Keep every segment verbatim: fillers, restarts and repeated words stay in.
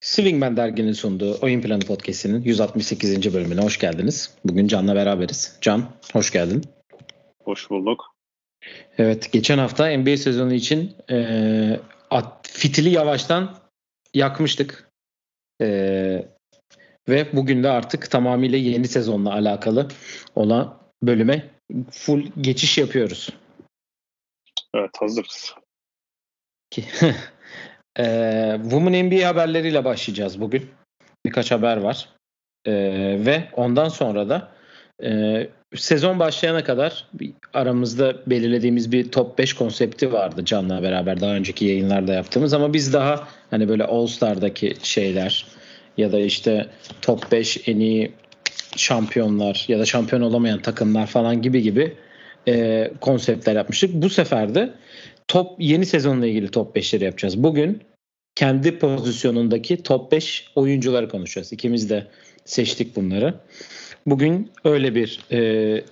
Swingman derginin sunduğu Oyun Planı podcast'inin yüz altmış sekizinci bölümüne hoş geldiniz. Bugün Can'la beraberiz. Can, hoş geldin. Hoş bulduk. Evet, geçen hafta N B A sezonu için e, at, fitili yavaştan yakmıştık. E, ve bugün de artık tamamıyla yeni sezonla alakalı olan bölüme full geçiş yapıyoruz. Evet, hazırız. Ee, Woman N B A haberleriyle başlayacağız bugün. Birkaç haber var. Ee, ve ondan sonra da e, sezon başlayana kadar aramızda belirlediğimiz bir top beş konsepti vardı Can'la beraber daha önceki yayınlarda yaptığımız, ama biz daha hani böyle All Star'daki şeyler ya da işte top beş en iyi şampiyonlar ya da şampiyon olamayan takımlar falan gibi gibi e, konseptler yapmıştık. Bu sefer de top yeni sezonla ilgili top beşleri yapacağız. Bugün kendi pozisyonundaki top beş oyuncuları konuşacağız. İkimiz de seçtik bunları. Bugün öyle bir e,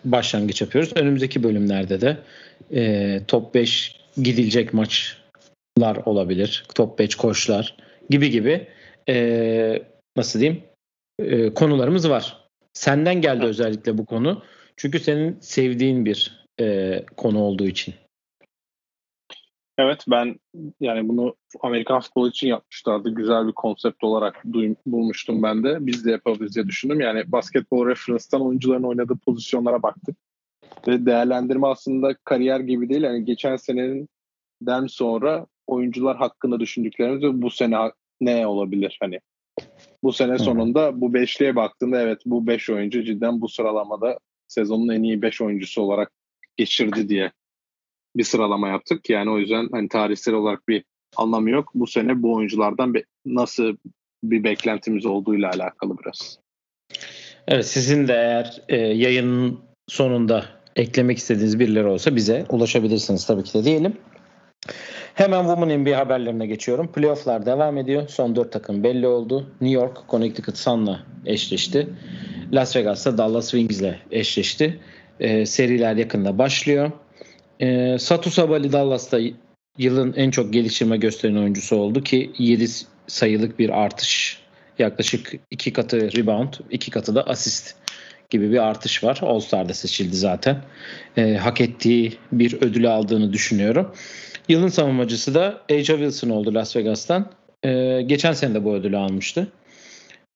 başlangıç yapıyoruz. Önümüzdeki bölümlerde de e, top beş gidilecek maçlar olabilir. Top beş koçlar gibi gibi e, nasıl diyeyim e, konularımız var. Senden geldi özellikle bu konu. Çünkü senin sevdiğin bir e, konu olduğu için. Evet, ben yani bunu Amerikan futbolu için yapmışlardı. Güzel bir konsept olarak duym- bulmuştum ben de. Biz de yapabiliriz diye düşündüm. Yani basketbol referance'tan oyuncuların oynadığı pozisyonlara baktık. Ve değerlendirme aslında kariyer gibi değil. Yani geçen seneden sonra oyuncular hakkında düşündüklerimiz ve bu sene ne olabilir? Hani bu sene sonunda bu beşliğe baktığında evet bu beş oyuncu cidden bu sıralamada sezonun en iyi beş oyuncusu olarak geçirdi diye bir sıralama yaptık. Yani o yüzden hani tarihsel olarak bir anlamı yok. Bu sene bu oyunculardan be- nasıl bir beklentimiz olduğuyla alakalı biraz. Evet, sizin de eğer e, yayının sonunda eklemek istediğiniz birileri olsa bize ulaşabilirsiniz tabii ki de diyelim. Hemen Women N B A haberlerine geçiyorum. Playoff'lar devam ediyor. Son dört takım belli oldu. New York Connecticut Sun'la eşleşti. Las Vegas'ta Dallas Wings'le eşleşti. E, seriler yakında başlıyor. E, Satou Sabally Dallas'ta yılın en çok gelişime gösteren oyuncusu oldu ki yedi sayılık bir artış, yaklaşık iki katı rebound, iki katı da asist gibi bir artış var. All Star'da seçildi zaten. E, hak ettiği bir ödülü aldığını düşünüyorum. Yılın savunmacısı da A'ja Wilson oldu Las Vegas'tan. E, geçen sene de bu ödülü almıştı.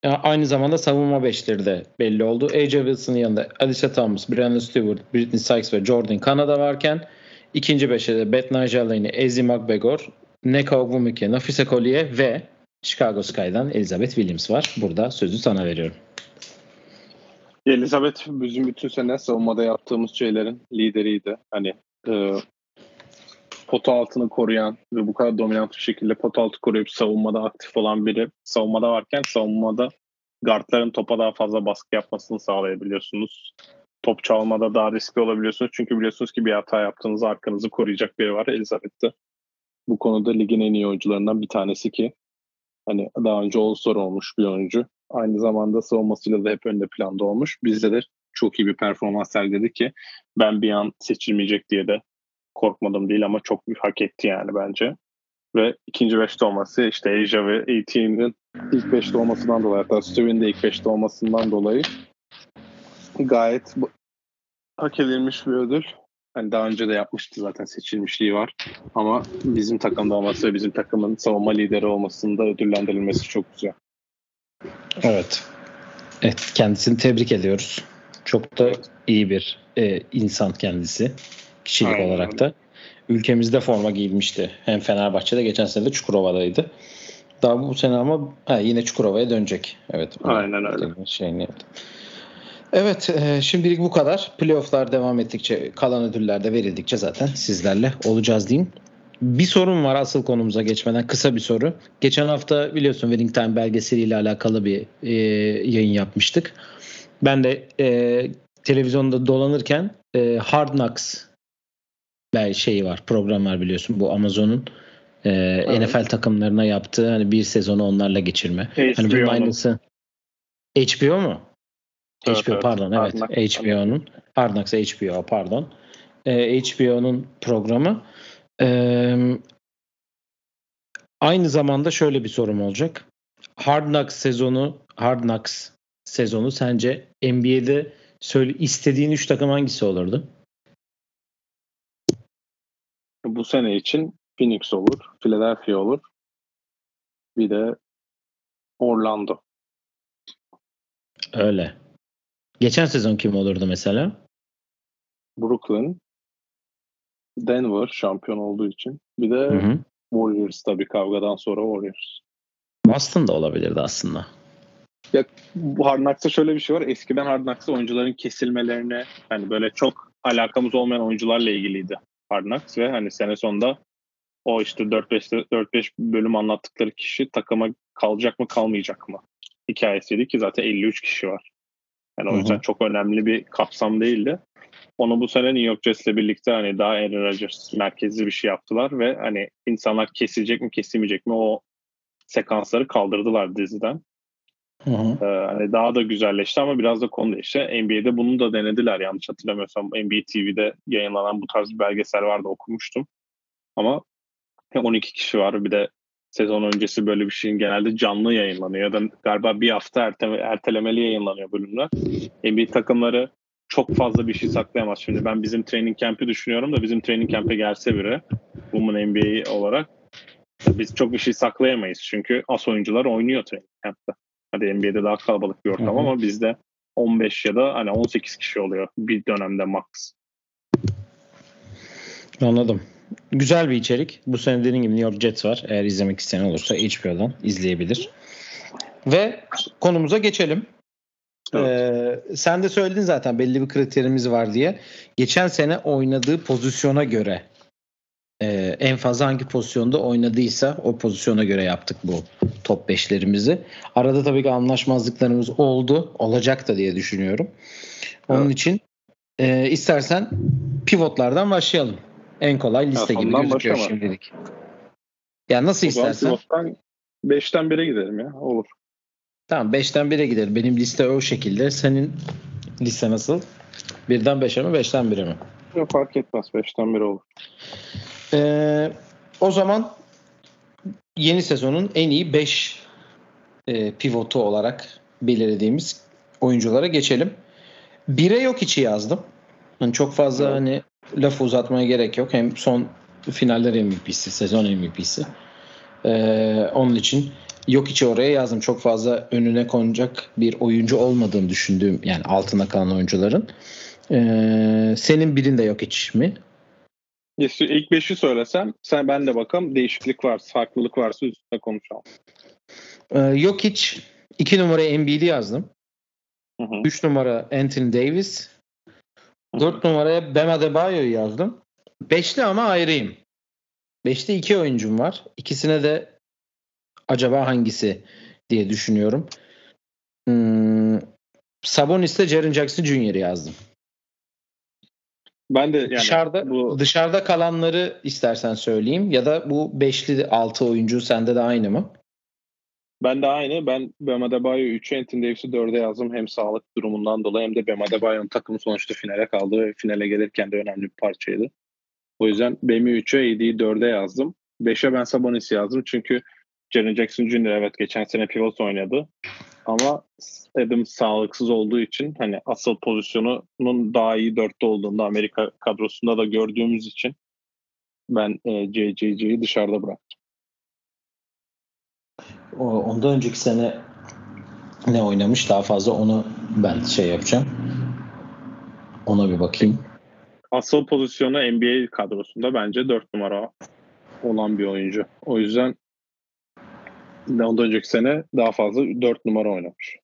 E, aynı zamanda savunma beşleri de belli oldu. A'ja Wilson'ın yanında Alicia Thomas, Brandon Stewart, Britney Sykes ve Jordan Kanada varken ikinci beşe de Beth Najalini, Ezi McGregor, Neka Ogwumike, Nafise Collier ve Chicago Sky'dan Elizabeth Williams var. Burada sözü sana veriyorum. Elizabeth bizim bütün sene savunmada yaptığımız şeylerin lideriydi. Hani e, pota altını koruyan ve bu kadar dominant bir şekilde pota altı koruyup savunmada aktif olan biri. Savunmada varken savunmada guardların topa daha fazla baskı yapmasını sağlayabiliyorsunuz. Top çalmada daha riskli olabiliyorsunuz. Çünkü biliyorsunuz ki bir hata yaptığınızda arkanızı koruyacak biri var Elizabeth'te. Bu konuda ligin en iyi oyuncularından bir tanesi ki hani daha önce All-Star olmuş bir oyuncu. Aynı zamanda savunmasıyla da hep önde planda olmuş. Bizde de çok iyi bir performans sergiledi ki ben bir an seçilmeyecek diye de korkmadım değil, ama çok hak etti yani bence. Ve ikinci beşte olması işte A'ja ve A T'nin ilk beşte olmasından dolayı, hatta Steven'in de ilk beşte olmasından dolayı gayet bu, hak edilmiş bir ödül. Hani daha önce de yapmıştı zaten, seçilmişliği var. Ama bizim takımda olması ve bizim takımın savunma lideri olmasında ödüllendirilmesi çok güzel. Evet. Evet, kendisini tebrik ediyoruz. Çok da iyi bir e, insan kendisi. Kişilik Aynen. olarak da. Ülkemizde forma giyilmişti. Hem Fenerbahçe'de, geçen sene de Çukurova'daydı. Daha bu sene ama ha, yine Çukurova'ya dönecek. Evet. Aynen öyle. Şeyini evet, e, şimdilik bu kadar. Playoff'lar devam ettikçe, kalan ödüller de verildikçe zaten sizlerle olacağız diyeyim. Bir sorun var asıl konumuza geçmeden, kısa bir soru. Geçen hafta biliyorsun Winning Time belgeseliyle alakalı bir e, yayın yapmıştık. Ben de e, televizyonda dolanırken e, Hard Knocks şeyi var, program var biliyorsun, bu Amazon'un e, evet. N F L takımlarına yaptığı hani bir sezonu onlarla geçirme. H B O hani bunun aynısı. H B O mu? H B O evet, pardon evet. evet. H B O'nun Hard Knocks H B O pardon. Ee, H B O'nun programı. Ee, aynı zamanda şöyle bir sorum olacak. Hard Knocks sezonu Hard Knocks sezonu sence N B A'de söyle istediğin üç takım hangisi olurdu? Bu sene için Phoenix olur, Philadelphia olur. Bir de Orlando. Öyle. Geçen sezon kim olurdu mesela? Brooklyn, Denver şampiyon olduğu için. Bir de hı hı. Warriors tabii kavgadan sonra Warriors. Boston da olabilirdi aslında. Ya Hard Knocks'ta şöyle bir şey var. Eskiden Hard Knocks'ta oyuncuların kesilmelerine hani böyle çok alakamız olmayan oyuncularla ilgiliydi Hard Knocks ve hani sene sonunda o işte dört beş bölüm anlattıkları kişi takıma kalacak mı kalmayacak mı hikayesiydi ki zaten elli üç kişi var. Yani o yüzden hı hı. çok önemli bir kapsam değildi. Onu bu sene New York Jets'le birlikte hani daha Aaron Rodgers merkezli bir şey yaptılar ve hani insanlar kesilecek mi kesilmeyecek mi o sekansları kaldırdılar diziden. Hı hı. Ee, hani daha da güzelleşti ama biraz da konu değişti. N B A'de bunu da denediler yanlış hatırlamıyorsam. N B A T V'de yayınlanan bu tarz bir belgesel vardı okumuştum. Ama on iki kişi var bir de sezon öncesi böyle bir şeyin genelde canlı yayınlanıyor. Ya da galiba bir hafta erteme, ertelemeli yayınlanıyor bölümler. N B A takımları çok fazla bir şey saklayamaz. Şimdi ben bizim training camp'i düşünüyorum da bizim training camp'e gelse biri Woman N B A olarak biz çok bir şey saklayamayız. Çünkü as oyuncular oynuyor training camp'te. Hadi N B A'de daha kalabalık bir ortam hı-hı. ama bizde on beş ya da hani on sekiz kişi oluyor bir dönemde max. Anladım. Güzel bir içerik. Bu sene dediğim gibi New York Jets var. Eğer izlemek isteyen olursa H B O'dan izleyebilir. Ve konumuza geçelim. Evet. Ee, sen de söyledin zaten belli bir kriterimiz var diye. Geçen sene oynadığı pozisyona göre e, en fazla hangi pozisyonda oynadıysa o pozisyona göre yaptık bu top beşlerimizi. Arada tabii ki anlaşmazlıklarımız oldu. Olacak da diye düşünüyorum. Onun evet. için e, istersen pivotlardan başlayalım. En kolay liste ya, gibi gözüküyor şimdilik. Ya nasıl o istersen. beşten bire gidelim ya. Olur. Tamam beşten bire gidelim. Benim liste o şekilde. Senin liste nasıl? birden beşe mi beşten bire mi? Yok fark etmez. beşten bire olur. Ee, o zaman yeni sezonun en iyi beş e, pivotu olarak belirlediğimiz oyunculara geçelim. bire yok içi yazdım. Yani çok fazla evet. hani lafı uzatmaya gerek yok. Hem son finaller M V P'si, sezon M V P'si. Ee, onun için yok içi oraya yazdım. Çok fazla önüne konacak bir oyuncu olmadığını düşündüğüm, yani altına kalan oyuncuların. Ee, senin birinde yok içi mi? İlk beşi söylesem, sen ben de bakalım değişiklik varsa, farklılık varsa üstüne konuşalım. Ee, yok içi iki numaraya Embiid'i yazdım. Hı hı. üç numara Anthony Davis. dört numaraya Bam Adebayo'yu yazdım. beşli ama ayrıyım. beşte iki oyuncum var. İkisine de acaba hangisi diye düşünüyorum. Hmm, Sabonis'te Jerry Jackson Junior yazdım. Ben de yani dışarıda, bu... dışarıda kalanları istersen söyleyeyim ya da bu beşli altı oyuncu sende de aynı mı? Ben de aynı. Ben Bam Adebayo'yu üçe, Anthony Davis'i dörde yazdım. Hem sağlık durumundan dolayı hem de Bam Adebayo'nun takımı sonuçta finale kaldı ve finale gelirken de önemli bir parçaydı. O yüzden Bam'i üçe, A D'yi dörde yazdım. beşe ben Sabonis'i yazdım. Çünkü Jerry Jackson Junior evet geçen sene pivot oynadı. Ama Adam sağlıksız olduğu için hani asıl pozisyonunun daha iyi dörtte olduğunda Amerika kadrosunda da gördüğümüz için ben e, J J J'yi dışarıda bıraktım. Ondan önceki sene ne oynamış daha fazla onu ben şey yapacağım. Ona bir bakayım. Asıl pozisyonu N B A kadrosunda bence dört numara olan bir oyuncu. O yüzden ondan önceki sene daha fazla dört numara oynamış.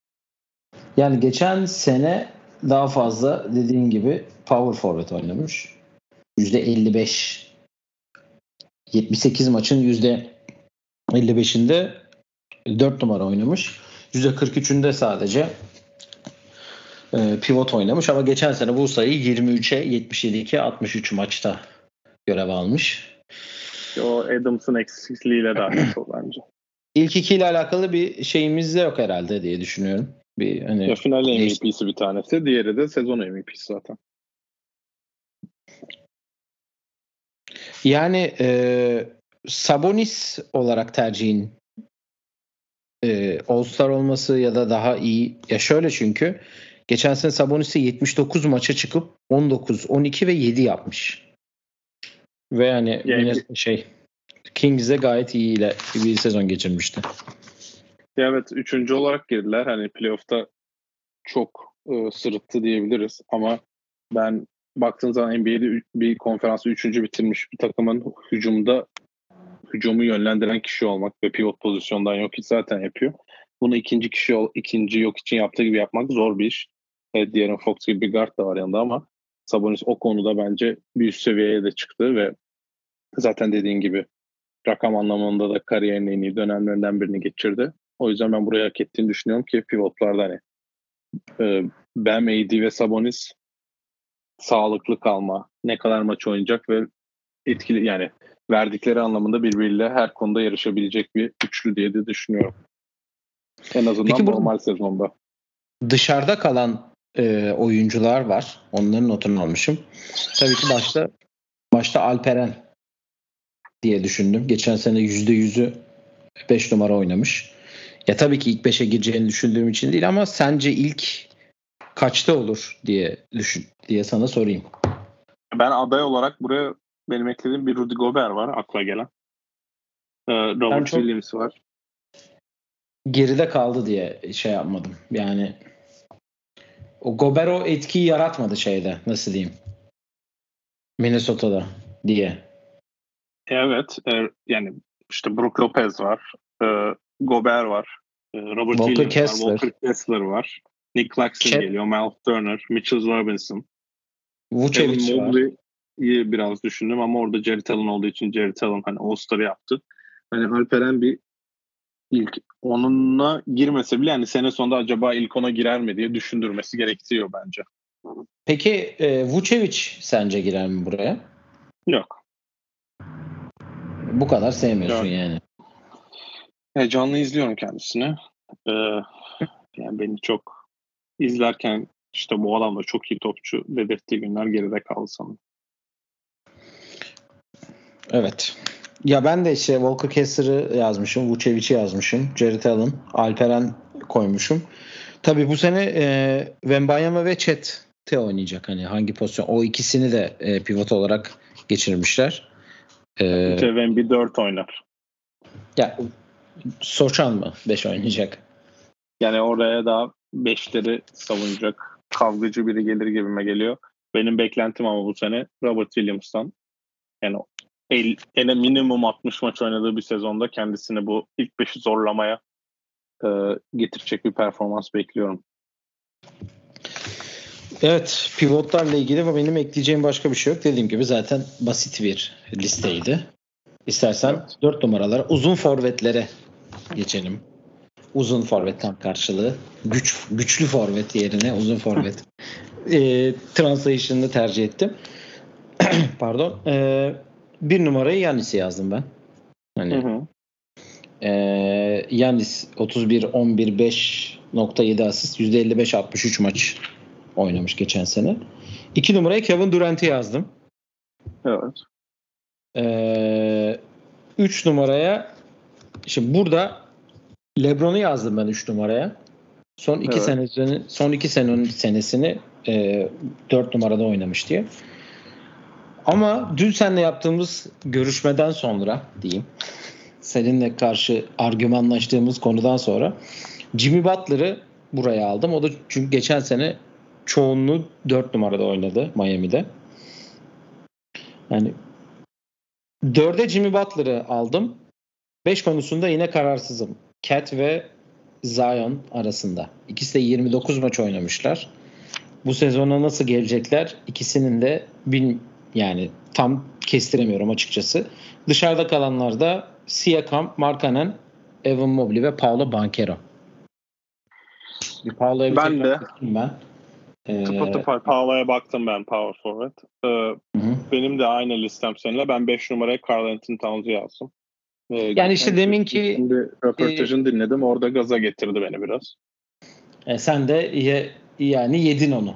Yani geçen sene daha fazla dediğin gibi power forward oynamış. yüzde elli beş yetmiş sekiz maçın yüzde elli beşinde dört numara oynamış. yüzde kırk üçünde sadece e, pivot oynamış ama geçen sene bu sayı yirmi üçe yetmiş yedi iki altmış üç maçta görev almış. O Adams'ın eksikliğiyle daha çok bence. İlk ikiyle alakalı bir şeyimiz de yok herhalde diye düşünüyorum. Bir hani ya, final M V P'si bir tanesi, diğeri de sezon M V P'si zaten. Yani e, Sabonis olarak tercihin e, All-Star olması ya da daha iyi. Ya şöyle, çünkü geçen sene Sabonis'i yetmiş dokuz maça çıkıp on dokuz, on iki ve yedi yapmış. Ve yani yani şey, Kings'e gayet iyi ile bir sezon geçirmişti. Evet, üçüncü olarak girdiler. Hani playoff'ta çok ıı, sırıttı diyebiliriz ama ben baktığınız zaman N B A'de bir konferansı üçüncü bitirmiş bir takımın hücumda hücumu yönlendiren kişi olmak ve pivot pozisyondan Jokic zaten yapıyor. Bunu ikinci kişi ikinci Jokic'in yaptığı gibi yapmak zor bir iş. Evet, diğer Fox gibi bir guard da var yanında ama Sabonis o konuda bence bir üst seviyeye de çıktı ve zaten dediğin gibi rakam anlamında da kariyerin en iyi dönemlerinden birini geçirdi. O yüzden ben buraya hak ettiğini düşünüyorum ki pivotlarda hani e, Bam, A D ve Sabonis sağlıklı kalma, ne kadar maç oynayacak ve etkili, yani verdikleri anlamında birbiriyle her konuda yarışabilecek bir üçlü diye de düşünüyorum. En azından peki, normal sezonda. Dışarıda kalan e, oyuncular var. Onların notunu almışım. Tabii ki başta başta Alperen diye düşündüm. Geçen sene yüzde yüz'ü beş numara oynamış. Ya tabii ki ilk beşe gireceğini düşündüğüm için değil ama sence ilk kaçta olur diye düşün diye sana sorayım. Ben aday olarak buraya benim eklediğim bir Rudy Gobert var akla gelen. Ee, Robert Williams var. Geride kaldı diye şey yapmadım. Yani o Gobert o etkiyi yaratmadı şeyde. Nasıl diyeyim? Minnesota'da diye. Evet. E, yani işte Brook Lopez var. E, Gobert var. E, Robert Walker Williams Kessler. var. Walker Kessler var. Nick Claxton Chet. geliyor. Miles Turner. Mitchell Robinson. Vucevic var. Mobley'i biraz düşündüm ama orada Jerry Talon olduğu için Jerry Talon hani All-Star'ı yaptı. Hani Alperen bir ilk onunla girmese bile hani sene sonunda acaba ilk ona girer mi diye düşündürmesi gerektiriyor bence. Peki e, Vucevic sence girer mi buraya? Yok. Bu kadar sevmiyorsun Yok. yani. E, canlı izliyorum kendisini. E, yani beni çok izlerken işte bu adam da çok iyi topçu dedirttiği günler geride kaldı sanırım. Evet. Ya ben de işte Walker Kessler'ı yazmışım, Vucevic'i yazmışım, Jared Allen, Alperen koymuşum. Tabii bu sene e, Wembanyama ve Chet T oynayacak. Hani hangi pozisyon? O ikisini de e, pivot olarak geçirmişler. Eee Wemby dört oynar. Ya Soçan mı beş oynayacak? Yani oraya daha beşleri savunacak kavgacı biri gelir gibime geliyor. Benim beklentim ama bu sene Robert Williams'tan, yani el, ele minimum altmış maç oynadığı bir sezonda kendisini bu ilk beşi zorlamaya e, getirecek bir performans bekliyorum. Evet, pivotlarla ilgili ve benim ekleyeceğim başka bir şey yok. Dediğim gibi zaten basit bir listeydi. İstersen evet. dört numaralara, uzun forvetlere geçelim. Uzun forvet tam karşılığı. Güç, güçlü forvet yerine uzun forvet e, translation'ını tercih ettim. Pardon. E, bir numarayı Yannis'i yazdım ben. Hani, hı hı. E, Yannis otuz bir on bir beş nokta yedi asist, yüzde elli beş altmış üç maç oynamış geçen sene. İki numarayı Kevin Durant'i yazdım. Evet. E, üç numaraya şimdi burada LeBron'u yazdım ben üç numaraya. Son iki evet. senesini, son iki senenin senesini e, dört numarada oynamış diye. Ama dün seninle yaptığımız görüşmeden sonra diyeyim, seninle karşı argümanlaştığımız konudan sonra Jimmy Butler'ı buraya aldım. O da çünkü geçen sene çoğunluğu dört numarada oynadı Miami'de. Yani dörde Jimmy Butler'ı aldım. beş konusunda yine kararsızım. Cat ve Zion arasında. İkisi de yirmi dokuz maç oynamışlar. Bu sezona nasıl gelecekler? İkisinin de bil, yani tam kestiremiyorum açıkçası. Dışarıda kalanlar da Siakam, Markkanen, Evan Mobley ve Paolo Banchero. Paolo'ya ben de ben. Ee, tıpa tıpa Paolo'ya baktım ben, power forward. Ee, benim de aynı listem seninle. Ben beş numaraya Karl-Anthony Towns'u yazdım. Yani işte demin ki röportajını e, dinledim. Orada gaza getirdi beni biraz. E sen de ye, yani yedin onu.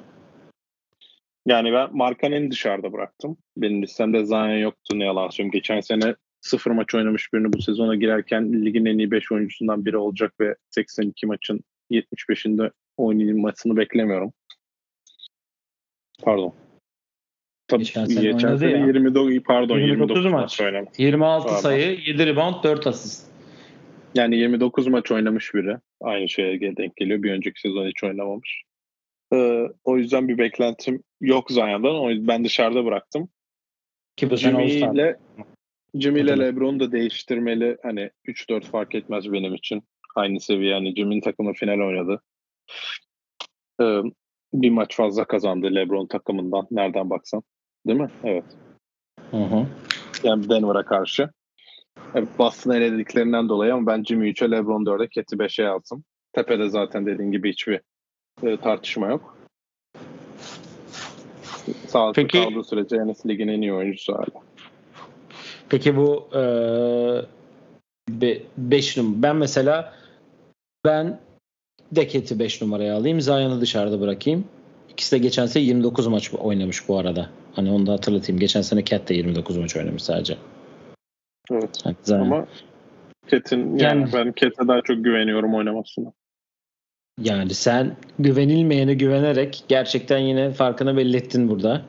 Yani ben Markkanen'i dışarıda bıraktım. Benim listemde Zion yoktu, ne yalan söyleyeyim. Geçen sene sıfır maç oynamış birini bu sezona girerken ligin en iyi beş oyuncusundan biri olacak ve seksen iki maçın yetmiş beşinde oynamasını beklemiyorum. Pardon. Tabii geçen sene, geçen oynadı sene yirmi dokuz, pardon, yirmi dokuz maç oynamış. yirmi altı pardon. Sayı, yedi rebound, dört asist. Yani yirmi dokuz maç oynamış biri. Aynı şeye denk geliyor. Bir önceki sezon hiç oynamamış. Ee, o yüzden bir beklentim yok Zion'dan. O yüzden ben dışarıda bıraktım. Jimmy ile Jimmy ile LeBron'u da değiştirmeli. Hani üç dört fark etmez benim için. Aynı seviye. Yani Jimmy'nin takımı final oynadı. Ee, bir maç fazla kazandı LeBron takımından. Nereden baksan. Değil mi? Evet. Hı hı. Yani Denver'a karşı. Boston'ı elediklerinden dolayı, ama ben Jimmy üçe, LeBron dörde, Cat'i beşe yazdım. Tepede zaten dediğin gibi hiçbir e, tartışma yok. Sağlıklı peki, kaldığı sürece N B A ligin en iyi oyuncusu hali. Peki bu ee, beş numara. Ben mesela ben de Cat'i beş numaraya alayım. Zion'ı dışarıda bırakayım. İkisi de geçen sene yirmi dokuz maç oynamış bu arada. Hani onu da hatırlatayım. Geçen sene Cat de yirmi dokuz maç oynamış sadece. Evet. Zaten. Ama Cat'in yani, yani ben Cat'e daha çok güveniyorum oynamasına. Yani sen güvenilmeyene güvenerek gerçekten yine farkını belli ettin burada.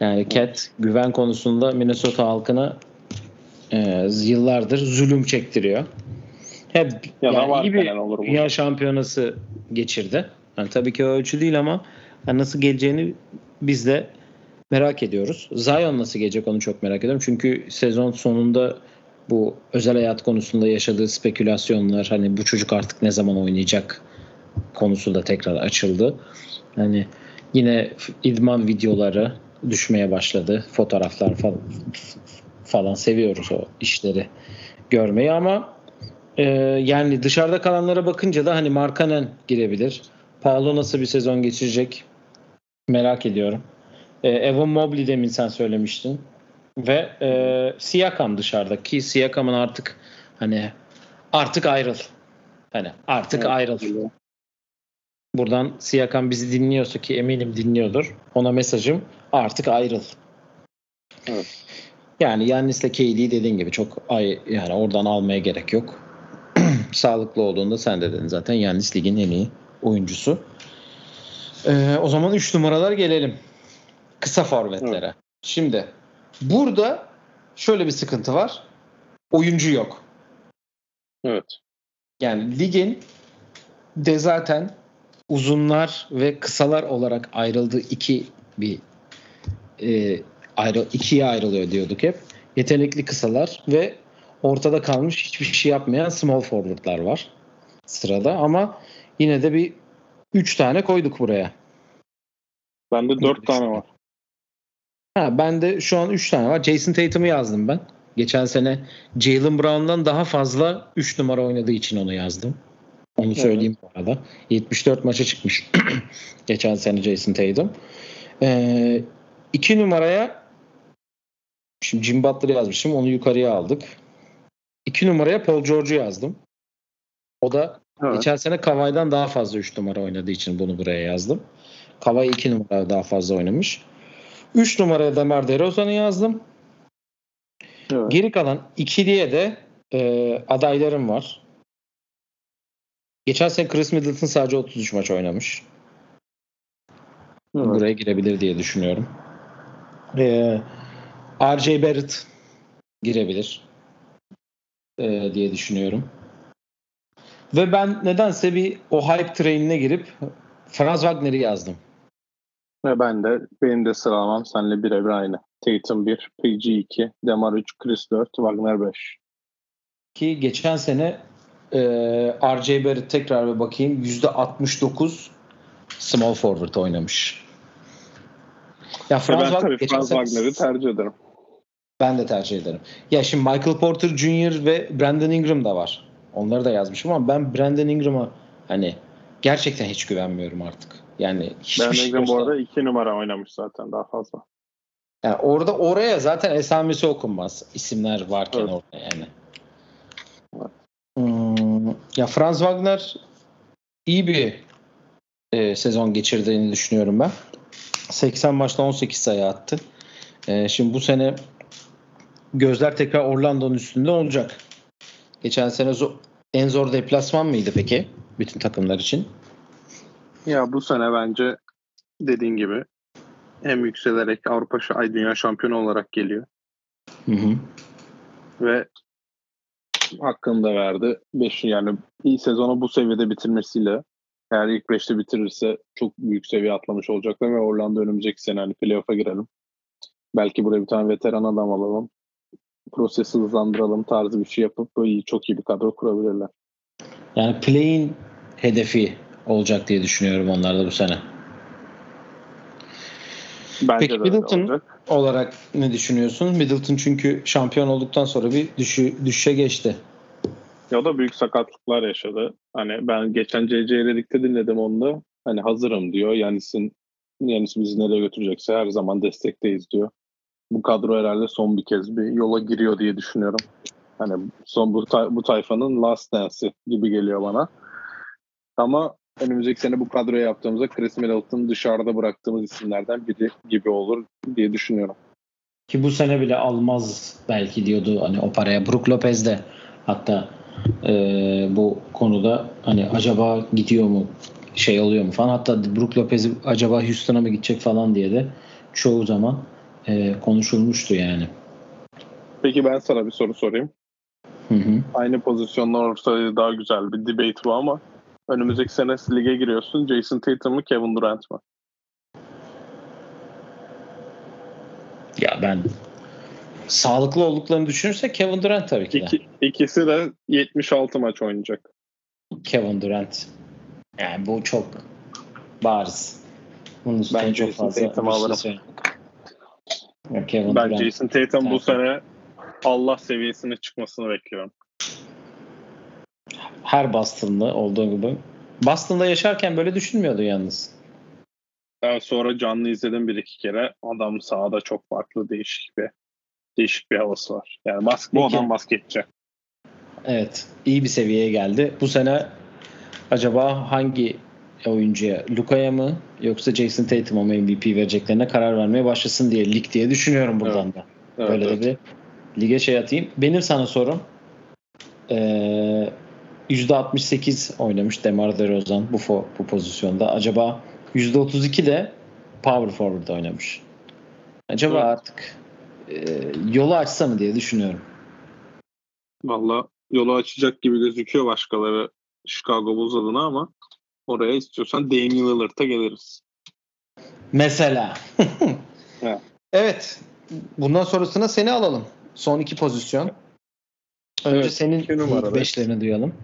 Yani Cat güven konusunda Minnesota halkına e, yıllardır zulüm çektiriyor. Hep ya yani var, iyi bir dünya şampiyonası geçirdi. Yani tabii ki ölçü değil ama yani nasıl geleceğini biz de merak ediyoruz. Zion nasıl gelecek onu çok merak ediyorum. Çünkü sezon sonunda bu özel hayat konusunda yaşadığı spekülasyonlar, hani bu çocuk artık ne zaman oynayacak konusu da tekrar açıldı. Hani yine idman videoları düşmeye başladı. Fotoğraflar falan, falan seviyoruz o işleri görmeyi, ama e, yani dışarıda kalanlara bakınca da hani Markkanen girebilir. Paolo nasıl bir sezon geçirecek merak ediyorum. Evan Mobley demin sen söylemiştin ve e, Siakam dışarıdaki Siakam'ın artık hani artık ayrıl hani artık evet, ayrıl biliyorum. Buradan Siakam bizi dinliyorsa, ki eminim dinliyordur, ona mesajım artık ayrıl. Evet. Yani Yannis'le K D'yi dediğin gibi çok ay, yani oradan almaya gerek yok. Sağlıklı olduğunda sen de dedin zaten Yannis ligin en iyi oyuncusu. E, o zaman üç numaralar gelelim. Kısa forvetlere. Evet. Şimdi burada şöyle bir sıkıntı var. Oyuncu yok. Evet. Yani ligin de zaten uzunlar ve kısalar olarak ayrıldığı iki bir e, ayrı, ikiye ayrılıyor diyorduk hep. Yetenekli kısalar ve ortada kalmış hiçbir şey yapmayan small forwardlar var sırada, ama yine de bir üç tane koyduk buraya. Bende dört tane var. Ha, ben de şu an üç tane var. Jayson Tatum'u yazdım ben. Geçen sene Jaylen Brown'dan daha fazla üç numara oynadığı için onu yazdım. Onu söyleyeyim bu arada. yetmiş dört maça çıkmış geçen sene Jayson Tatum. Ee, iki numaraya şimdi Jimmy Butler'ı yazmışım. Onu yukarıya aldık. iki numaraya Paul George'u yazdım. O da evet, geçen sene Kawhi'dan daha fazla üç numara oynadığı için bunu buraya yazdım. Kawhi iki numara daha fazla oynamış. üç numaraya da Mar DeRozan'ı yazdım. Evet. Geri kalan iki diye de e, adaylarım var. Geçen sene Khris Middleton sadece otuz üç maç oynamış. Evet. Buraya girebilir diye düşünüyorum. E, R J Barrett girebilir e, diye düşünüyorum. Ve ben nedense bir o hype trainine girip Franz Wagner'i yazdım. Ve ben de, benim de sıralamam seninle birebir aynı. Tatum bir, P G iki, Demar üç, Chris dört, Wagner beş. Ki geçen sene e, R J Barrett tekrar bir bakayım yüzde altmış dokuz small forward oynamış. Ya Franz ben Wagner, tabii Franz sene, Wagner'i tercih ederim. Ben de tercih ederim. Ya şimdi Michael Porter Junior ve Brandon Ingram da var. Onları da yazmışım, ama ben Brandon Ingram'a hani gerçekten hiç güvenmiyorum artık. Yani hiçbir şey bu arada iki numara oynamış zaten daha fazla. Yani orada oraya zaten esamesi okunmaz. İsimler varken evet, orada yani. Evet. Hmm, ya Franz Wagner iyi bir e, sezon geçirdiğini düşünüyorum ben. seksen maçta on sekiz sayı attı. E, şimdi bu sene gözler tekrar Orlando'nun üstünde olacak. Geçen sene zo- en zor deplasman mıydı peki bütün takımlar için? Ya bu sene bence dediğin gibi hem yükselerek Avrupa ay dünya şampiyonu olarak geliyor. Hı hı. Ve hakkını da verdi. beş yani iyi sezonu bu seviyede bitirmesiyle, eğer ilk beşte bitirirse çok büyük seviye atlamış olacaklar ve Orlando önümüzdeki sene hani playoff'a girelim. Belki buraya bir tane veteran adam alalım. Prosesi hızlandıralım tarzı bir şey yapıp böyle çok iyi bir kadro kurabilirler. Yani play-in hedefi olacak diye düşünüyorum onlar da bu sene. Bence peki Middleton olarak ne düşünüyorsun? Middleton çünkü şampiyon olduktan sonra bir düşü, düşüşe geçti. Ya da büyük sakatlıklar yaşadı. Hani ben geçen C C'ler'de dinledim onu da. Hani hazırım diyor. Yanis'in Yanis bizi nereye götürecekse her zaman destekteyiz diyor. Bu kadro herhalde son bir kez bir yola giriyor diye düşünüyorum. Hani son bu, tay- bu tayfanın last dance'i gibi geliyor bana. Ama önümüzdeki sene bu kadroya yaptığımızda Khris Middleton dışarıda bıraktığımız isimlerden biri gibi olur diye düşünüyorum. Ki bu sene bile almaz belki diyordu hani o paraya. Brook Lopez de hatta e, bu konuda hani acaba gidiyor mu, şey oluyor mu falan. Hatta Brook Lopez'i acaba Houston'a mı gidecek falan diye de çoğu zaman e, konuşulmuştu yani. Peki ben sana bir soru sorayım. Hı hı. Aynı pozisyonlar olsaydı daha güzel bir debate bu ama önümüzdeki sene lige giriyorsun. Jayson Tatum mı, Kevin Durant mı? Ya ben sağlıklı olduklarını düşünürsek Kevin Durant tabii ki de. İki, ikisi de yetmiş altı maç oynayacak. Kevin Durant. Yani bu çok bariz. Bunun üstüne ben çok Jason fazla bir şey yok, Kevin ben Durant. Jayson Tatum bu Tatum. Sene Allah seviyesine çıkmasını bekliyorum. Her Boston'da olduğu gibi. Boston'da yaşarken böyle düşünmüyordu yalnız. Ben sonra canlı izledim bir iki kere. Adam sahada çok farklı, değişik bir değişik bir havası var. Yani basket, bu adam basketçi. Evet. İyi bir seviyeye geldi. Bu sene acaba hangi oyuncuya, Luka'ya mı yoksa Jason Tatum'a mı M V P vereceklerine karar vermeye başlasın diye lig diye düşünüyorum buradan evet. Da. Evet, böyle evet. De bir lige şey atayım. Benim sana sorum eee yüzde altmış sekiz oynamış DeMar DeRozan bu, fo- bu pozisyonda. Acaba yüzde otuz iki de power forward oynamış. Acaba evet. Artık e, yolu açsa mı diye düşünüyorum. Vallahi yolu açacak gibi gözüküyor başkaları Chicago Bulls adına ama oraya istiyorsan Damian Lillard'a geliriz. Mesela. Evet. Evet. Bundan sonrasına seni alalım. Son iki pozisyon. Önce evet, senin beşlerini duyalım.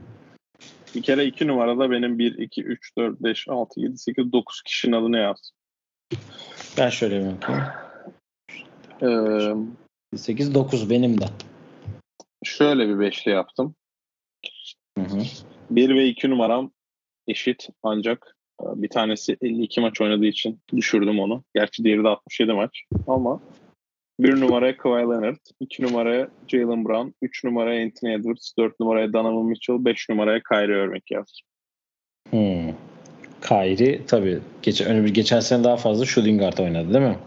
Bir kere iki numarada benim bir, iki, üç, dört, beş, altı, yedi, sekiz, dokuz kişinin adını yaz. Ben şöyle bir bakayım. Ee, sekiz, dokuz benim de. Şöyle bir beşli yaptım. Hı hı. bir ve iki numaram eşit ancak bir tanesi elli iki maç oynadığı için düşürdüm onu. Gerçi diğeri de altmış yedi maç ama bir numaraya Kawhi Leonard, iki numaraya Jaylen Brown, üç numaraya Anthony Edwards, dört numaraya Donovan Mitchell, beş numaraya Kyrie Irving yaz. Hmm. Kyrie tabii geçen, geçen sene daha fazla shooting guard oynadı değil mi?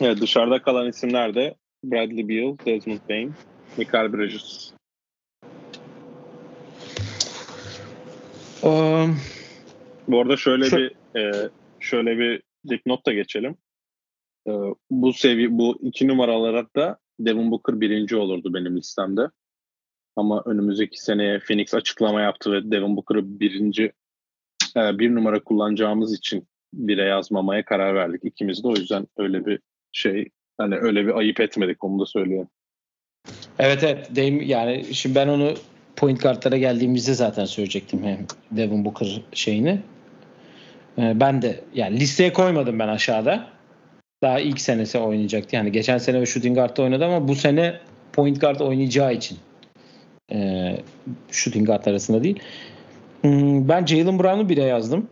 Evet, dışarıda kalan isimler de Bradley Beal, Desmond Bane, Mikal Bridges. Um, Bu arada şöyle şu... bir e, şöyle bir dipnot da geçelim. Bu seviye, bu iki numaralara da Devin Booker birinci olurdu benim listemde. Ama önümüzdeki seneye Phoenix açıklama yaptı ve Devin Booker'ı birinci bir numara kullanacağımız için bire yazmamaya karar verdik ikimiz de. O yüzden öyle bir şey, hani öyle bir ayıp etmedik, onu da söyleyeyim. Evet evet. Yani şimdi ben onu point guardlara geldiğimizde zaten söyleyecektim hem Devin Booker şeyini. Ben de yani listeye koymadım ben aşağıda. Daha ilk senesi oynayacaktı. Yani geçen sene shooting guard'da oynadı ama bu sene point guard oynayacağı için ee, shooting guard arasında değil. Hmm, ben Jaylen Brown'u bire yazdım.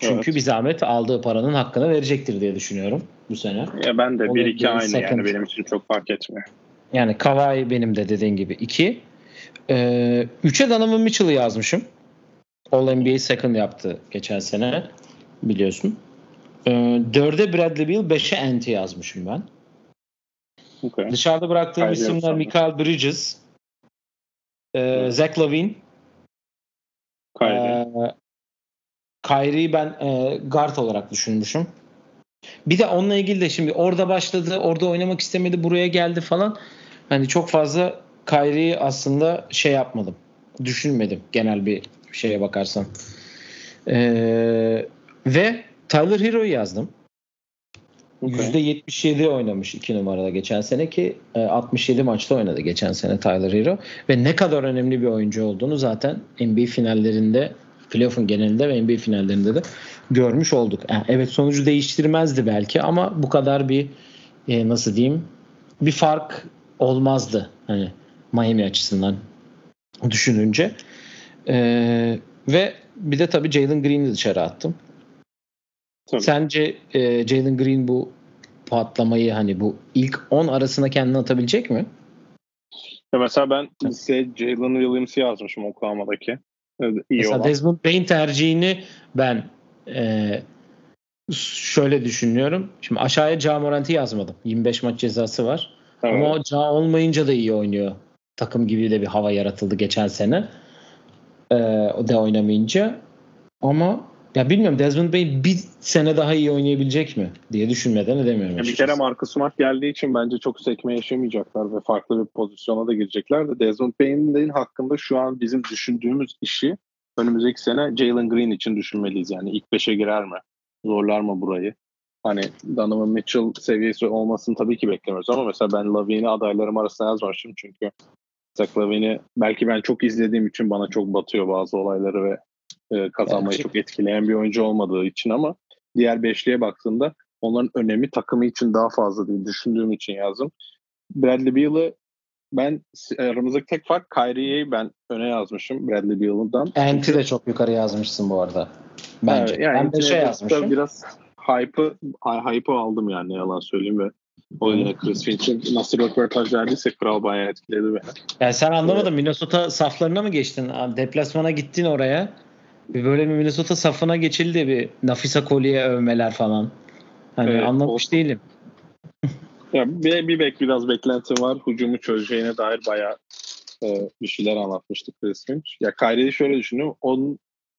Çünkü evet. Bir zahmet aldığı paranın hakkını verecektir diye düşünüyorum bu sene. Ya ben de bir iki aynı sakın. Yani benim için çok fark etmiyor. Yani Kawhi benim de dediğin gibi iki. Ee, üçe Donovan Mitchell'ı yazmışım. All N B A Second yaptı geçen sene biliyorsun. Ee, dörde Bradley Beal, beşe Ant yazmışım ben. Okay. Dışarıda bıraktığım Hayır, isimler Mikal Bridges, e, Zach LaVine, Kyrie. E, Kyrie'yi ben e, guard olarak düşünmüşüm. Bir de onunla ilgili de şimdi orada başladı, orada oynamak istemedi, buraya geldi falan. Hani çok fazla Kyrie'yi aslında şey yapmadım, düşünmedim genel bir şeye bakarsan. Ee, ve Tyler Hero'yu yazdım. Okay. yüzde yetmiş yedi oynamış iki numarada geçen sene ki altmış yedi maçta oynadı geçen sene Tyler Hero. Ve ne kadar önemli bir oyuncu olduğunu zaten N B A finallerinde, playoff'un genelinde ve N B A finallerinde de görmüş olduk. Yani evet, sonucu değiştirmezdi belki ama bu kadar bir e, nasıl diyeyim, bir fark olmazdı hani Miami açısından düşününce. Ee, ve bir de tabii Jalen Green'i dışarı attım. Tabii. Sence e, Jalen Green bu patlamayı, hani bu ilk on arasına kendini atabilecek mi? Ya mesela ben lise Jalen Williams'ı yazmışım Oklahoma'daki. Evet, iyi mesela olan. Desmond Bain tercihini ben e, şöyle düşünüyorum. Şimdi aşağıya Ja Morant'i yazmadım. yirmi beş maç cezası var. Tabii. Ama o Ja olmayınca da iyi oynuyor. Takım gibi de bir hava yaratıldı geçen sene. Ee, o da oynamayınca. Ama ya bilmiyorum, Desmond Bey bir sene daha iyi oynayabilecek mi diye düşünmeden edemiyorum. Ya bir kere Marcus Smart geldiği için bence çok sekme yaşamayacaklar ve farklı bir pozisyona da girecekler de, Desmond Bey'in hakkında şu an bizim düşündüğümüz işi önümüzdeki sene Jalen Green için düşünmeliyiz. Yani ilk beşe girer mi? Zorlar mı burayı? Hani Donovan Mitchell seviyesi olmasını tabii ki beklemiyoruz ama mesela ben LaVine'i adaylarım arasına yazmıştım çünkü Zach LaVine'i belki ben çok izlediğim için bana çok batıyor bazı olayları ve e, kazanmayı yani çok etkileyen bir oyuncu olmadığı için, ama diğer beşliğe baktığında onların önemi takımı için daha fazla diye düşündüğüm için yazdım. Bradley Beal'ı ben, aramızdaki tek fark Kyrie'yi ben öne yazmışım Bradley Beal'dan. Ant'i de çok yukarı yazmışsın bu arada. Bence. Evet, yani ben de şey yazmışım. Biraz hype'ı hype'ı aldım yani, yalan söyleyeyim ve o yüzden Chris Finch'in nasıl röportaj verdiyse kral bayağı etkiledi beni. Yani sen anlamadın, Minnesota saflarına mı geçtin? Deplasmana gittin oraya. Böyle bir Minnesota safına geçildi, bir Nafisa Coli'ye övmeler falan. Hani evet, anlamış o... değilim. Ya bir, bir bek biraz beklentim var. Hücumu çözeceğine dair bayağı e, bir şeyler anlatmıştık Chris Finch. Ya Kyrie'yi şöyle düşünüyorum. Onun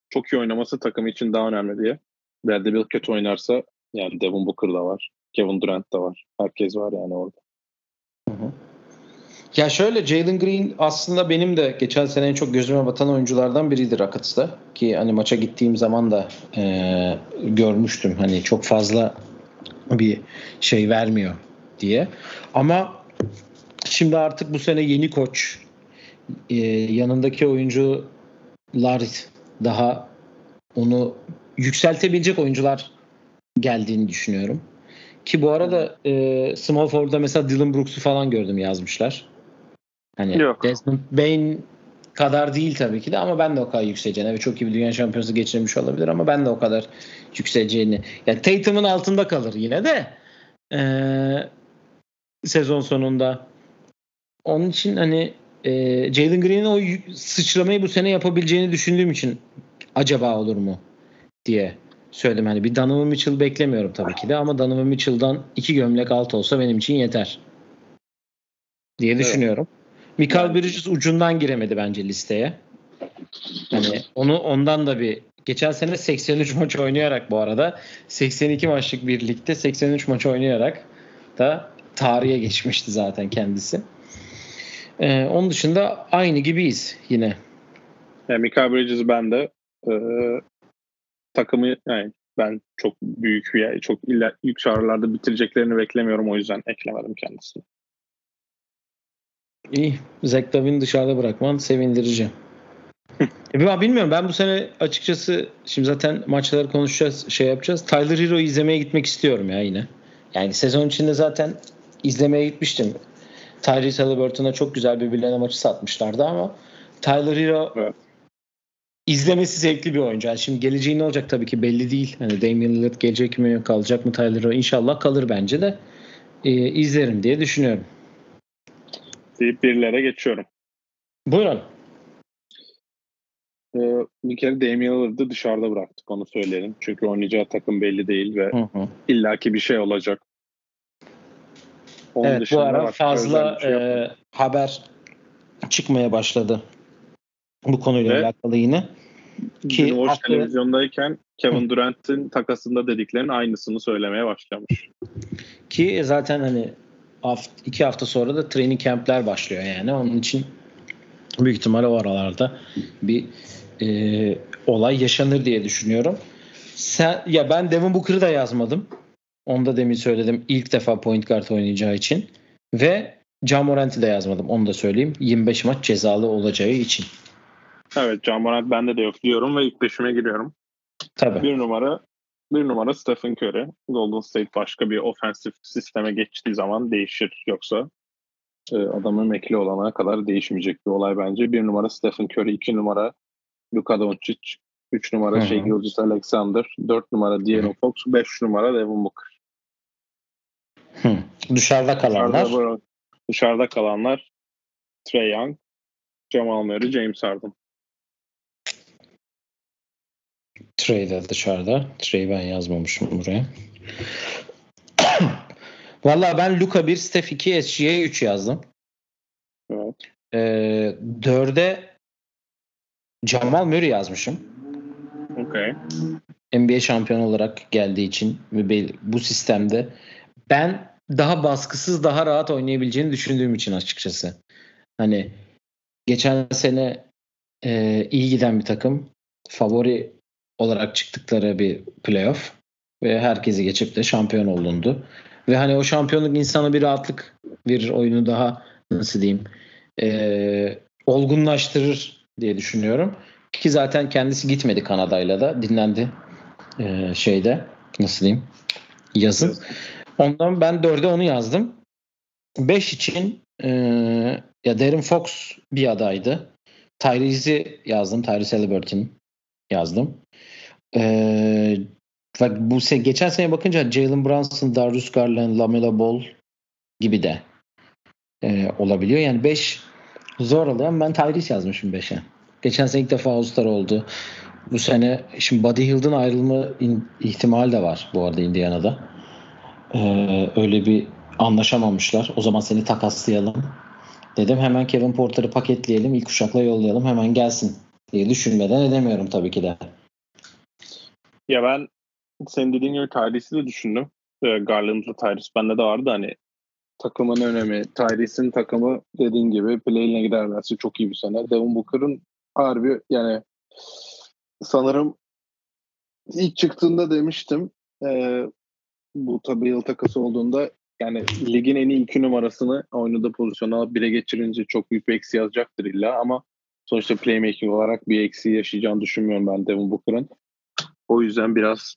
çok iyi oynaması takım için daha önemli diye. Bradley Beal kötü oynarsa yani Devin Booker da var, Kevin Durant da var. Herkes var yani orada. Hı hı. Ya şöyle, Jalen Green aslında benim de geçen sene en çok gözüme batan oyunculardan biriydi Rockets'ta. Ki hani maça gittiğim zaman da e, görmüştüm. Hani çok fazla bir şey vermiyor diye. Ama şimdi artık bu sene yeni koç, e, yanındaki oyuncular daha onu yükseltebilecek oyuncular geldiğini düşünüyorum. Ki bu arada e, small forward'da mesela Dylan Brooks'u falan gördüm yazmışlar. Hani yok, Desmond Bain kadar değil tabii ki de ama ben de o kadar yükseleceğini ve çok iyi bir dünya şampiyonası geçirmiş olabilir ama ben de o kadar yükseleceğini. Yani Tatum'un altında kalır yine de e, sezon sonunda. Onun için hani e, Jalen Green'in o sıçramayı bu sene yapabileceğini düşündüğüm için acaba olur mu diye söyledim. Hani bir Donovan Mitchell beklemiyorum tabii ki de ama Donovan Mitchell'dan iki gömlek alt olsa benim için yeter diye evet düşünüyorum. Mikal Bridges ucundan giremedi bence listeye. Hani onu ondan da bir geçen sene seksen üç maç oynayarak, bu arada seksen iki maçlık bir ligde seksen üç maç oynayarak da tarihe geçmişti zaten kendisi. Ee, onun dışında aynı gibiyiz yine. Yani Mikal Bridges ben de ee... takımı yani ben çok büyük bir, çok illa, ilk çağrılarda bitireceklerini beklemiyorum. O yüzden eklemedim kendisini. İyi. Zach LaVine'i dışarıda bırakman sevindirici. e, bilmiyorum. Ben bu sene açıkçası şimdi zaten maçları konuşacağız, şey yapacağız. Tyler Hero'yu izlemeye gitmek istiyorum ya yine. Yani sezon içinde zaten izlemeye gitmiştim. Tyrese Halliburton'a çok güzel bir birbirlerine maçı satmışlardı ama Tyler Hero evet, İzlemesi zevkli bir oyuncu. Yani şimdi geleceği ne olacak tabii ki belli değil. Hani Damian Lillard gelecek mi, kalacak mı Tyler Hero? İnşallah kalır bence de. Ee, izlerim diye düşünüyorum. Deyip birilere geçiyorum. Buyurun. bir kere Damian Lillard'ı dışarıda bıraktık, onu söyleyelim. Çünkü oynayacağı takım belli değil ve hı hı. illaki bir şey olacak. Onun evet, bu ara fazla şey e, haber çıkmaya başladı bu konuyla ve alakalı yine. Ki Hoş aklı... televizyondayken Kevin Durant'in takasında dediklerin aynısını söylemeye başlamış. Ki zaten hani haft, iki hafta sonra da training camp'ler başlıyor yani. Onun için büyük ihtimalle o aralarda bir e, olay yaşanır diye düşünüyorum. Sen, ya ben Devin Booker'ı da yazmadım. Onu da demin söyledim. İlk defa point guard oynayacağı için. Ve Ja Morant'i de yazmadım. Onu da söyleyeyim. yirmi beş maç cezalı olacağı için. Evet, Ja Morant bende de yok diyorum ve ilk beşime giriyorum. Tabii. Bir numara, bir numara Stephen Curry. Golden State başka bir ofensif sisteme geçtiği zaman değişir. Yoksa e, adamın emekli olana kadar değişmeyecek bir olay bence. Bir numara Stephen Curry, iki numara Luka Doncic, üç numara Shai Gilgeous-Alexander, dört numara De'Aaron Fox, beş numara Devin Booker. Hı. Dışarıda kalanlar. Dışarıda, dışarıda kalanlar Trae Young, Jamal Murray, James Harden. Trae de dışarıda. Trae'yi ben yazmamışım buraya. Vallahi ben Luka bir, Steph iki, S G A üç yazdım. Evet. Ee, dörde Jamal Murray yazmışım. Okay. N B A şampiyonu olarak geldiği için bu sistemde ben daha baskısız, daha rahat oynayabileceğini düşündüğüm için açıkçası. Hani geçen sene e, iyi giden bir takım, favori olarak çıktıkları bir playoff ve herkesi geçip de şampiyon olundu. Ve hani o şampiyonluk insana bir rahatlık verir, oyunu daha nasıl diyeyim e, olgunlaştırır diye düşünüyorum. Ki zaten kendisi gitmedi Kanada'yla da. Dinlendi ee, şeyde nasıl diyeyim yazın. Ondan ben dörde onu yazdım. beş için e, ya De'Aaron Fox bir adaydı. Tyrese'i yazdım. Tyrese Haliburton'u yazdım. Ee, bak bu se- geçen sene bakınca Jalen Brunson, Darius Garland, LaMelo Ball gibi de e, olabiliyor. Yani beş zor oluyor. Ben Tyrese yazmışım beşe. Geçen sene ilk defa All-Star oldu. Bu sene şimdi Buddy Hield'ın ayrılma ihtimali de var bu arada Indiana'da. Ee, öyle bir anlaşamamışlar. O zaman seni takaslayalım dedim. Hemen Kevin Porter'ı paketleyelim. İlk uçakla yollayalım. Hemen gelsin diye düşünmeden edemiyorum tabii ki de. Ya ben senin dediğin gibi Tyrese'i de düşündüm. Garland'la Tyrese bende de vardı. Hani takımın önemi. Tyrese'in takımı dediğin gibi play-in'e giderlerse çok iyi bir sene. Devin Booker'ın harbi yani sanırım ilk çıktığında demiştim e, bu tabii yıl takası olduğunda yani ligin en iyi iki numarasını oynadığı pozisyona bire geçirince çok büyük bir eksi yazacaktır illa ama sonuçta playmaking olarak bir eksiği yaşayacağını düşünmüyorum ben Devin Booker'ın. O yüzden biraz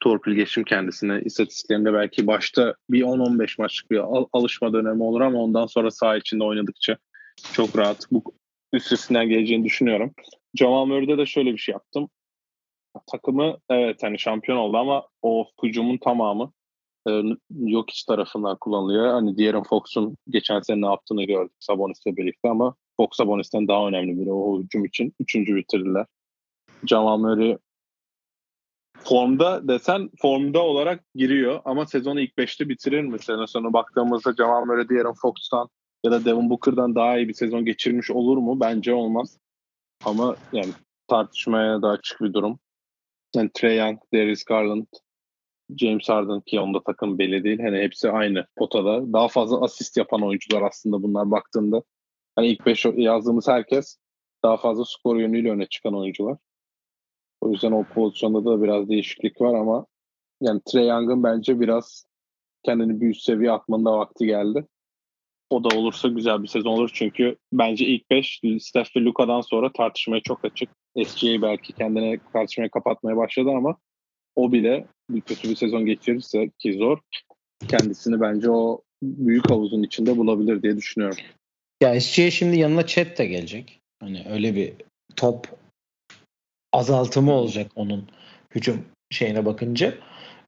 torpil geçtim kendisine. İstatistiklerinde belki başta bir on on beş maçlık bir al- alışma dönemi olur ama ondan sonra saha içinde oynadıkça çok rahat bu üstesinden geleceğini düşünüyorum. Jamal Murray'de de şöyle bir şey yaptım. Takımı evet hani şampiyon oldu ama o hücumun tamamı e, Jokic tarafından kullanılıyor. Hani De'Aaron Fox'un geçen sene ne yaptığını gördük Sabonis'le birlikte ama Fox Sabonis'ten daha önemli biri o hücum için. Üçüncü bitirdiler. Jamal Murray formda desen formda olarak giriyor ama sezonu ilk beşte bitirir mi? Sene sonu baktığımızda Jamal Murray De'Aaron Fox'tan ya da Devin Booker'dan daha iyi bir sezon geçirmiş olur mu? Bence olmaz. Ama yani tartışmaya da açık bir durum. Yani Trae Young, Darius Garland, James Harden ki onda takım belli değil. Hani hepsi aynı potada. Daha fazla asist yapan oyuncular aslında bunlar baktığında. Hani ilk beş yazdığımız herkes daha fazla skor yönüyle öne çıkan oyuncular. O yüzden o pozisyonda da biraz değişiklik var ama yani Trae Young'ın bence biraz kendini bir üst seviye atmanın vakti geldi. O da olursa güzel bir sezon olur çünkü bence ilk beş Steph ve Luka'dan sonra tartışmaya çok açık. S G A belki kendine tartışmaya kapatmaya başladı ama o bile bir kötü bir sezon geçirirse ki zor kendisini bence o büyük havuzun içinde bulabilir diye düşünüyorum. Ya S G A şimdi yanına Chet de gelecek. Hani öyle bir top azaltımı olacak onun hücum şeyine bakınca.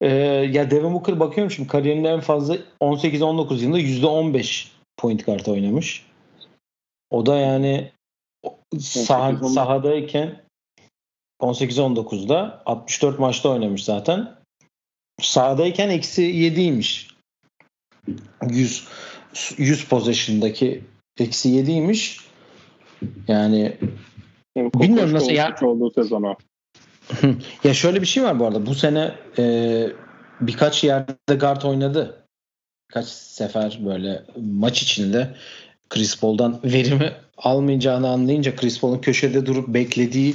Ee, ya Devin Booker bakıyorum şimdi kariyerinin en fazla on sekiz on dokuz yılında yüzde on beş point guard oynamış. O da yani sah- sahadayken on sekiz on dokuzda altmış dört maçta oynamış zaten. Sahadayken eksi yediymiş. yüz yüz possession'daki eksi yediymiş. Yani bilmiyorum nasıl ya. Olduğu sezona. Ya şöyle bir şey var bu arada. Bu sene e, birkaç yerde guard oynadı. Birkaç sefer böyle maç içinde Chris Paul'dan verimi almayacağını anlayınca, Chris Paul'un köşede durup beklediği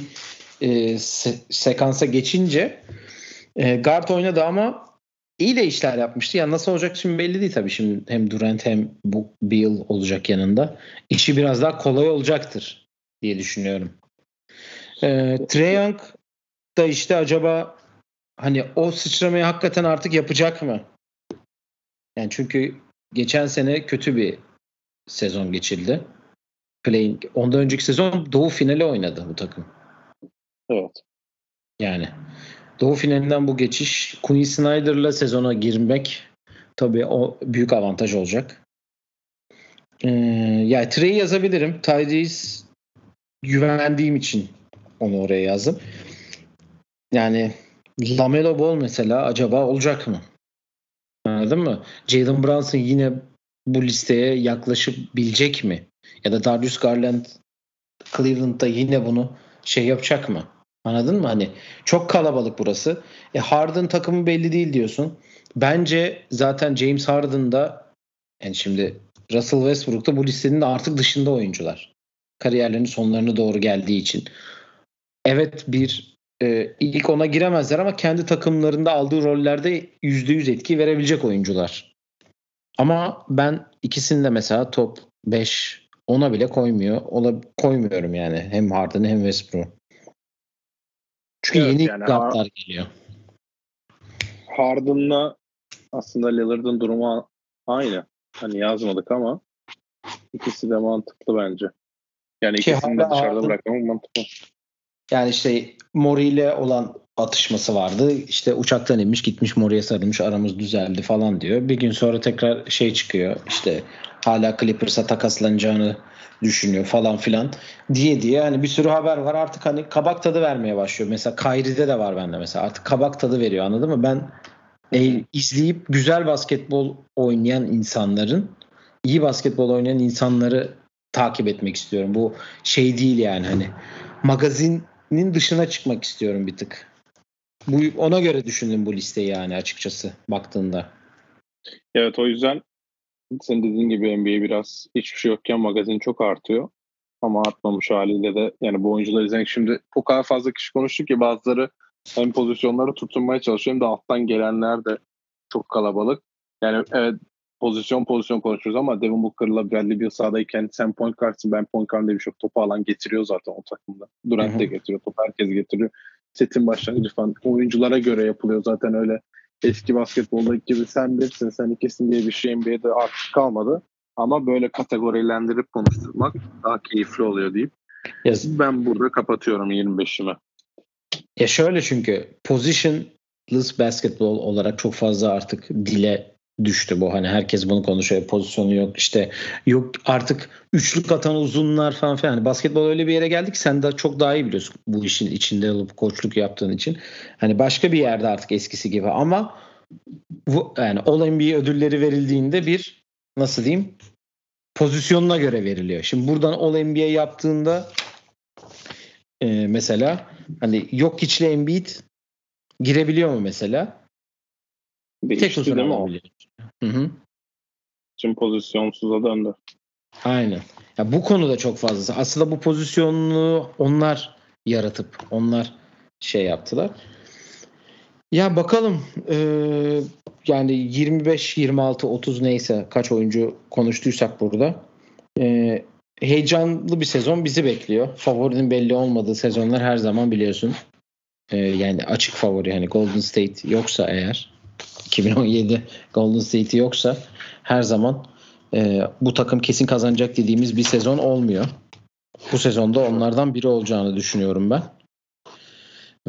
e, se- sekansa geçince e, guard oynadı ama iyi de işler yapmıştı. Ya nasıl olacak şimdi belli değil tabii. Şimdi hem Durant hem bu Beal olacak yanında. İşi biraz daha kolay olacaktır diye düşünüyorum. E, Trae Young da işte acaba hani o sıçramayı hakikaten artık yapacak mı? Yani çünkü geçen sene kötü bir sezon geçirdi. Playing. Ondan önceki sezon Doğu finali oynadı bu takım. Evet. Yani Doğu finalinden bu geçiş, Quinn Snyder'la sezona girmek tabii o büyük avantaj olacak. Ee, yani Trey'i yazabilirim. Tyrese güvendiğim için onu oraya yazdım. Yani LaMelo Ball mesela acaba olacak mı? Anladın mı? Jalen Brunson yine bu listeye yaklaşıp bilecek mi? Ya da Darius Garland Cleveland'da yine bunu şey yapacak mı? Anladın mı? Hani çok kalabalık burası. E Harden takımı belli değil diyorsun. Bence zaten James Harden'da, yani şimdi Russell Westbrook'ta bu listenin artık dışında oyuncular. Kariyerlerinin sonlarına doğru geldiği için. Evet, bir e, ilk ona giremezler ama kendi takımlarında aldığı rollerde yüzde yüz etki verebilecek oyuncular. Ama ben ikisini de mesela top beş ona bile koymuyor. Ona koymuyorum yani. Hem Harden'ı hem Westbrook'u. Çünkü evet, yeni yani guardlar Har- geliyor. Harden'la aslında Lillard'ın durumu aynı. Hani yazmadık ama ikisi de mantıklı bence. Yani ki ikisini de dışarıda Harden, bırakmam mantıklı. Yani işte Mori ile olan atışması vardı. İşte uçaktan inmiş gitmiş Mori'ye sarılmış, aramız düzeldi falan diyor. Bir gün sonra tekrar şey çıkıyor, işte hala Clippers'a takaslanacağını düşünüyor falan filan diye diye hani bir sürü haber var artık, hani kabak tadı vermeye başlıyor. Mesela Kyrie'de de var bende mesela, artık kabak tadı veriyor, anladın mı? Ben e, izleyip güzel basketbol oynayan insanların, iyi basketbol oynayan insanları takip etmek istiyorum. Bu şey değil yani, hani magazinin dışına çıkmak istiyorum bir tık. Bu, ona göre düşündüm bu listeyi yani açıkçası baktığında. Evet, o yüzden senin dediğin gibi N B A biraz hiçbir şey yokken magazin çok artıyor. Ama artmamış haliyle de yani bu oyuncuları izlemek, şimdi o kadar fazla kişi konuştuk ki bazıları hem pozisyonları tutunmaya çalışıyor hem de alttan gelenler de çok kalabalık. Yani evet, pozisyon pozisyon konuşuyoruz ama Devin Booker'la Bradley Beal sahadayken sen point guardsın, ben point guard diye bir çok topu alan getiriyor zaten o takımda. Durant de getiriyor, topu herkes getiriyor. Setin başlangıcı falan oyunculara göre yapılıyor zaten, öyle eski basketboldaki gibi sen birsin sen ikisin diye bir şey N B A'de artık kalmadı. Ama böyle kategorilendirip konuşturmak daha keyifli oluyor deyip yes. Ben burada kapatıyorum yirmi beşimi. Ya şöyle, çünkü positionless basketball olarak çok fazla artık dile düştü bu. Hani herkes bunu konuşuyor. Pozisyonu yok işte, yok artık üçlük atan uzunlar falan filan. Yani basketbol öyle bir yere geldi ki sen de çok daha iyi biliyorsun bu işin içinde olup koçluk yaptığın için. Hani başka bir yerde artık eskisi gibi ama bu, yani All N B A ödülleri verildiğinde bir nasıl diyeyim pozisyonuna göre veriliyor. Şimdi buradan All N B A yaptığında e, mesela hani Jokic'le Embiid girebiliyor mu mesela? Değişti tek değil mi o? Hı-hı. Şimdi pozisyonsuza döndü. Aynen. Ya bu konuda çok fazlası. Aslında bu pozisyonunu onlar yaratıp onlar şey yaptılar. Ya bakalım ee, yani yirmi beş, yirmi altı, otuz neyse kaç oyuncu konuştuysak burada. E, heyecanlı bir sezon bizi bekliyor. Favorinin belli olmadığı sezonlar her zaman biliyorsun. E, yani açık favori, hani Golden State yoksa eğer, iki bin on yedi Golden State'i yoksa her zaman e, bu takım kesin kazanacak dediğimiz bir sezon olmuyor. Bu sezonda onlardan biri olacağını düşünüyorum ben.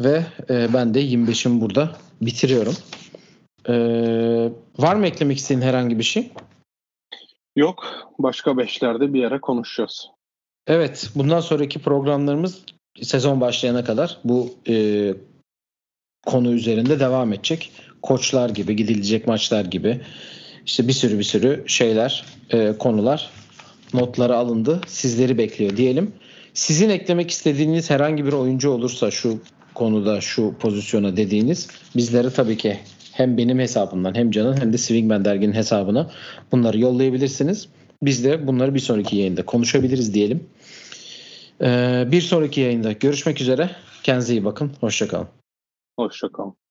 Ve e, ben de yirmi beşimi burada bitiriyorum. E, var mı eklemek istediğin herhangi bir şey? Yok. Başka beşlerde bir ara konuşacağız. Evet, bundan sonraki programlarımız sezon başlayana kadar bu e, konu üzerinde devam edecek. Koçlar gibi, gidilecek maçlar gibi işte bir sürü bir sürü şeyler, e, konular notlara alındı. Sizleri bekliyor diyelim. Sizin eklemek istediğiniz herhangi bir oyuncu olursa şu konuda, şu pozisyona dediğiniz, bizlere tabii ki hem benim hesabımdan hem Can'ın hem de Swingman derginin hesabına bunları yollayabilirsiniz. Biz de bunları bir sonraki yayında konuşabiliriz diyelim. Ee, bir sonraki yayında görüşmek üzere. Kendinize iyi bakın. Hoşça kalın. Hoşça kalın.